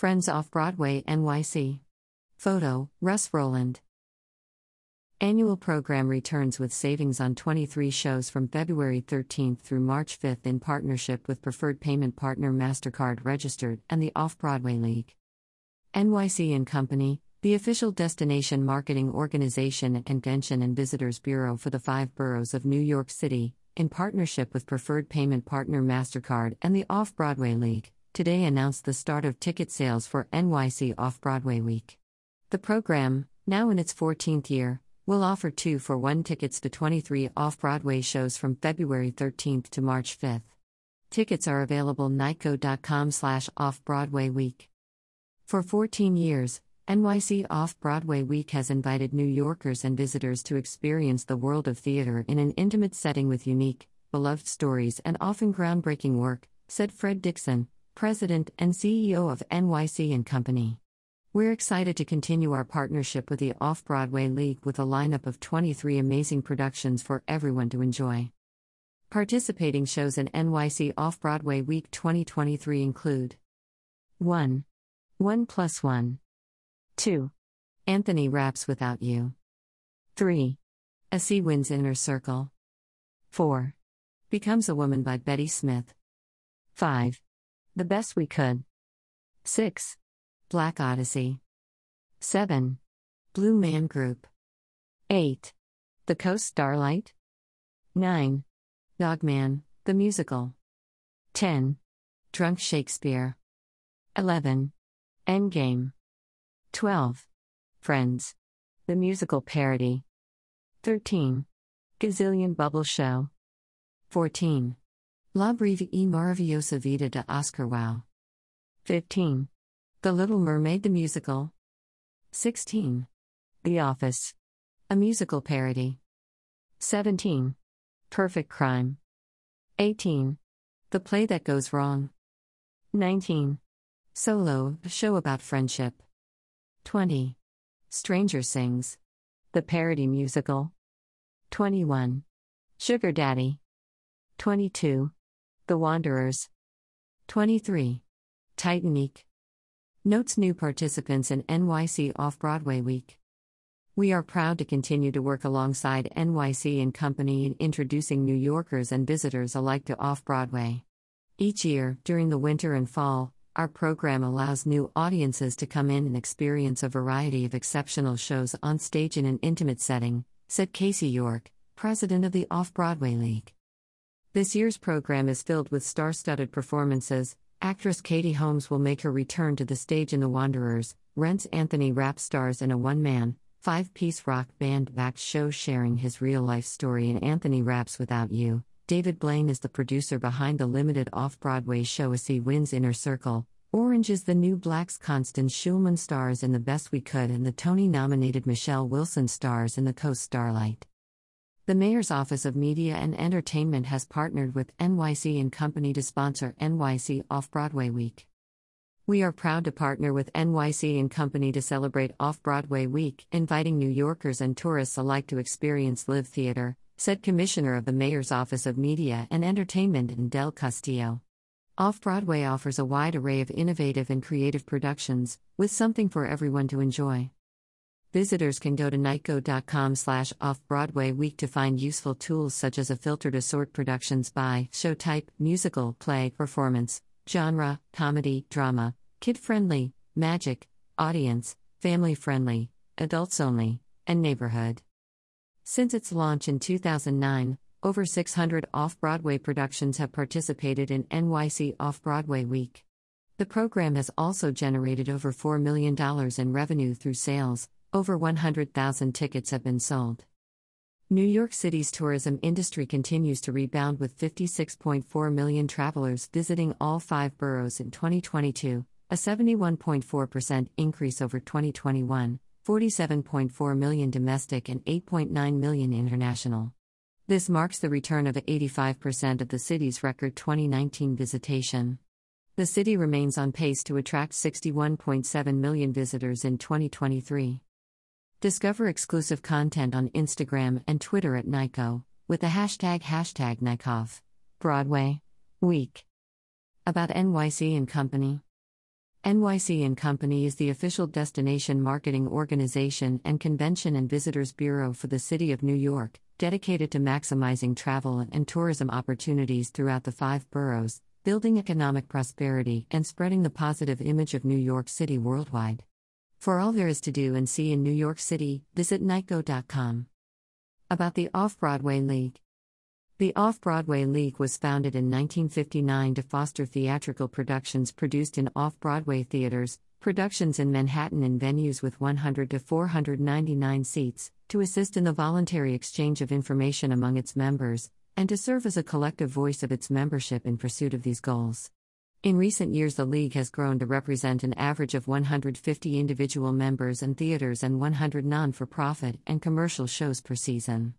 Friends Off-Broadway NYC. Photo, Russ Rowland. Annual program returns with savings on 23 shows from February 13 through March 5 in partnership with preferred payment partner MasterCard Registered and the Off-Broadway League. NYC and Company, the official destination marketing organization and Convention and Visitors Bureau for the five boroughs of New York City, in partnership with preferred payment partner MasterCard and the Off-Broadway League, today announced the start of ticket sales for NYC Off-Broadway Week. The program, now in its 14th year, will offer 2-for-1 tickets to 23 off-Broadway shows from February 13th to March 5th. Tickets are available nyco.com/off-Broadway week. For 14 years, NYC Off-Broadway Week has invited New Yorkers and visitors to experience the world of theater in an intimate setting with unique, beloved stories and often groundbreaking work, said Fred Dixon, President and CEO of NYC and Company. We're excited to continue our partnership with the Off-Broadway League with a lineup of 23 amazing productions for everyone to enjoy. Participating shows in NYC Off-Broadway Week 2023 include 1. 1+1. 2. Anthony Rapp's Without You. 3. A Sea Wind's Inner Circle. 4. Becomes a Woman by Betty Smith. 5. The Best We Could. 6. Black Odyssey. 7. Blue Man Group. 8. The Coast Starlight. 9. Dogman, the Musical. 10. Drunk Shakespeare. 11. Endgame. 12. Friends, the Musical Parody. 13. Gazillion Bubble Show. 14. La Breve y Maravillosa Vida de Oscar Wilde. 15. The Little Mermaid the Musical. 16. The Office, a Musical Parody. 17. Perfect Crime. 18. The Play That Goes Wrong. 19. Solo, a show about friendship. 20. Stranger Sings, the parody musical. 21. Sugar Daddy. 22. The Wanderers. 23. Titanic. Notes new participants in NYC Off-Broadway Week. We are proud to continue to work alongside NYC and Company in introducing New Yorkers and visitors alike to Off-Broadway. Each year, during the winter and fall, our program allows new audiences to come in and experience a variety of exceptional shows on stage in an intimate setting, said Casey York, president of the Off-Broadway League. This year's program is filled with star-studded performances. Actress Katie Holmes will make her return to the stage in The Wanderers, Rent's Anthony Rapp stars in a one-man, five-piece rock band-backed show sharing his real-life story in Anthony Rapp's Without You. David Blaine is the producer behind the limited off-Broadway show A Sea Wind's Inner Circle. Orange is the New Black's Constance Shulman stars in The Best We Could, and the Tony-nominated Michelle Wilson stars in The Coast Starlight. The Mayor's Office of Media and Entertainment has partnered with NYC and Company to sponsor NYC Off-Broadway Week. We are proud to partner with NYC and Company to celebrate Off-Broadway Week, inviting New Yorkers and tourists alike to experience live theater, said Commissioner of the Mayor's Office of Media and Entertainment Indel Castillo. Off-Broadway offers a wide array of innovative and creative productions, with something for everyone to enjoy. Visitors can go to nyco.com/off-Broadway week to find useful tools such as a filter to sort productions by show type, musical, play, performance, genre, comedy, drama, kid-friendly, magic, audience, family-friendly, adults-only, and neighborhood. Since its launch in 2009, over 600 off-Broadway productions have participated in NYC Off-Broadway Week. The program has also generated over $4 million in revenue through sales. Over 100,000 tickets have been sold. New York City's tourism industry continues to rebound with 56.4 million travelers visiting all five boroughs in 2022, a 71.4% increase over 2021, 47.4 million domestic and 8.9 million international. This marks the return of 85% of the city's record 2019 visitation. The city remains on pace to attract 61.7 million visitors in 2023. Discover exclusive content on Instagram and Twitter at NYCO, with the #NYCOff Broadway Week. About NYC and Company. NYC & Company is the official destination marketing organization and Convention and Visitors Bureau for the City of New York, dedicated to maximizing travel and tourism opportunities throughout the five boroughs, building economic prosperity and spreading the positive image of New York City worldwide. For all there is to do and see in New York City, visit nyco.com. About the Off-Broadway League. The Off-Broadway League was founded in 1959 to foster theatrical productions produced in off-Broadway theaters, productions in Manhattan in venues with 100 to 499 seats, to assist in the voluntary exchange of information among its members, and to serve as a collective voice of its membership in pursuit of these goals. In recent years, the League has grown to represent an average of 150 individual members and theaters and 100 non-for-profit and commercial shows per season.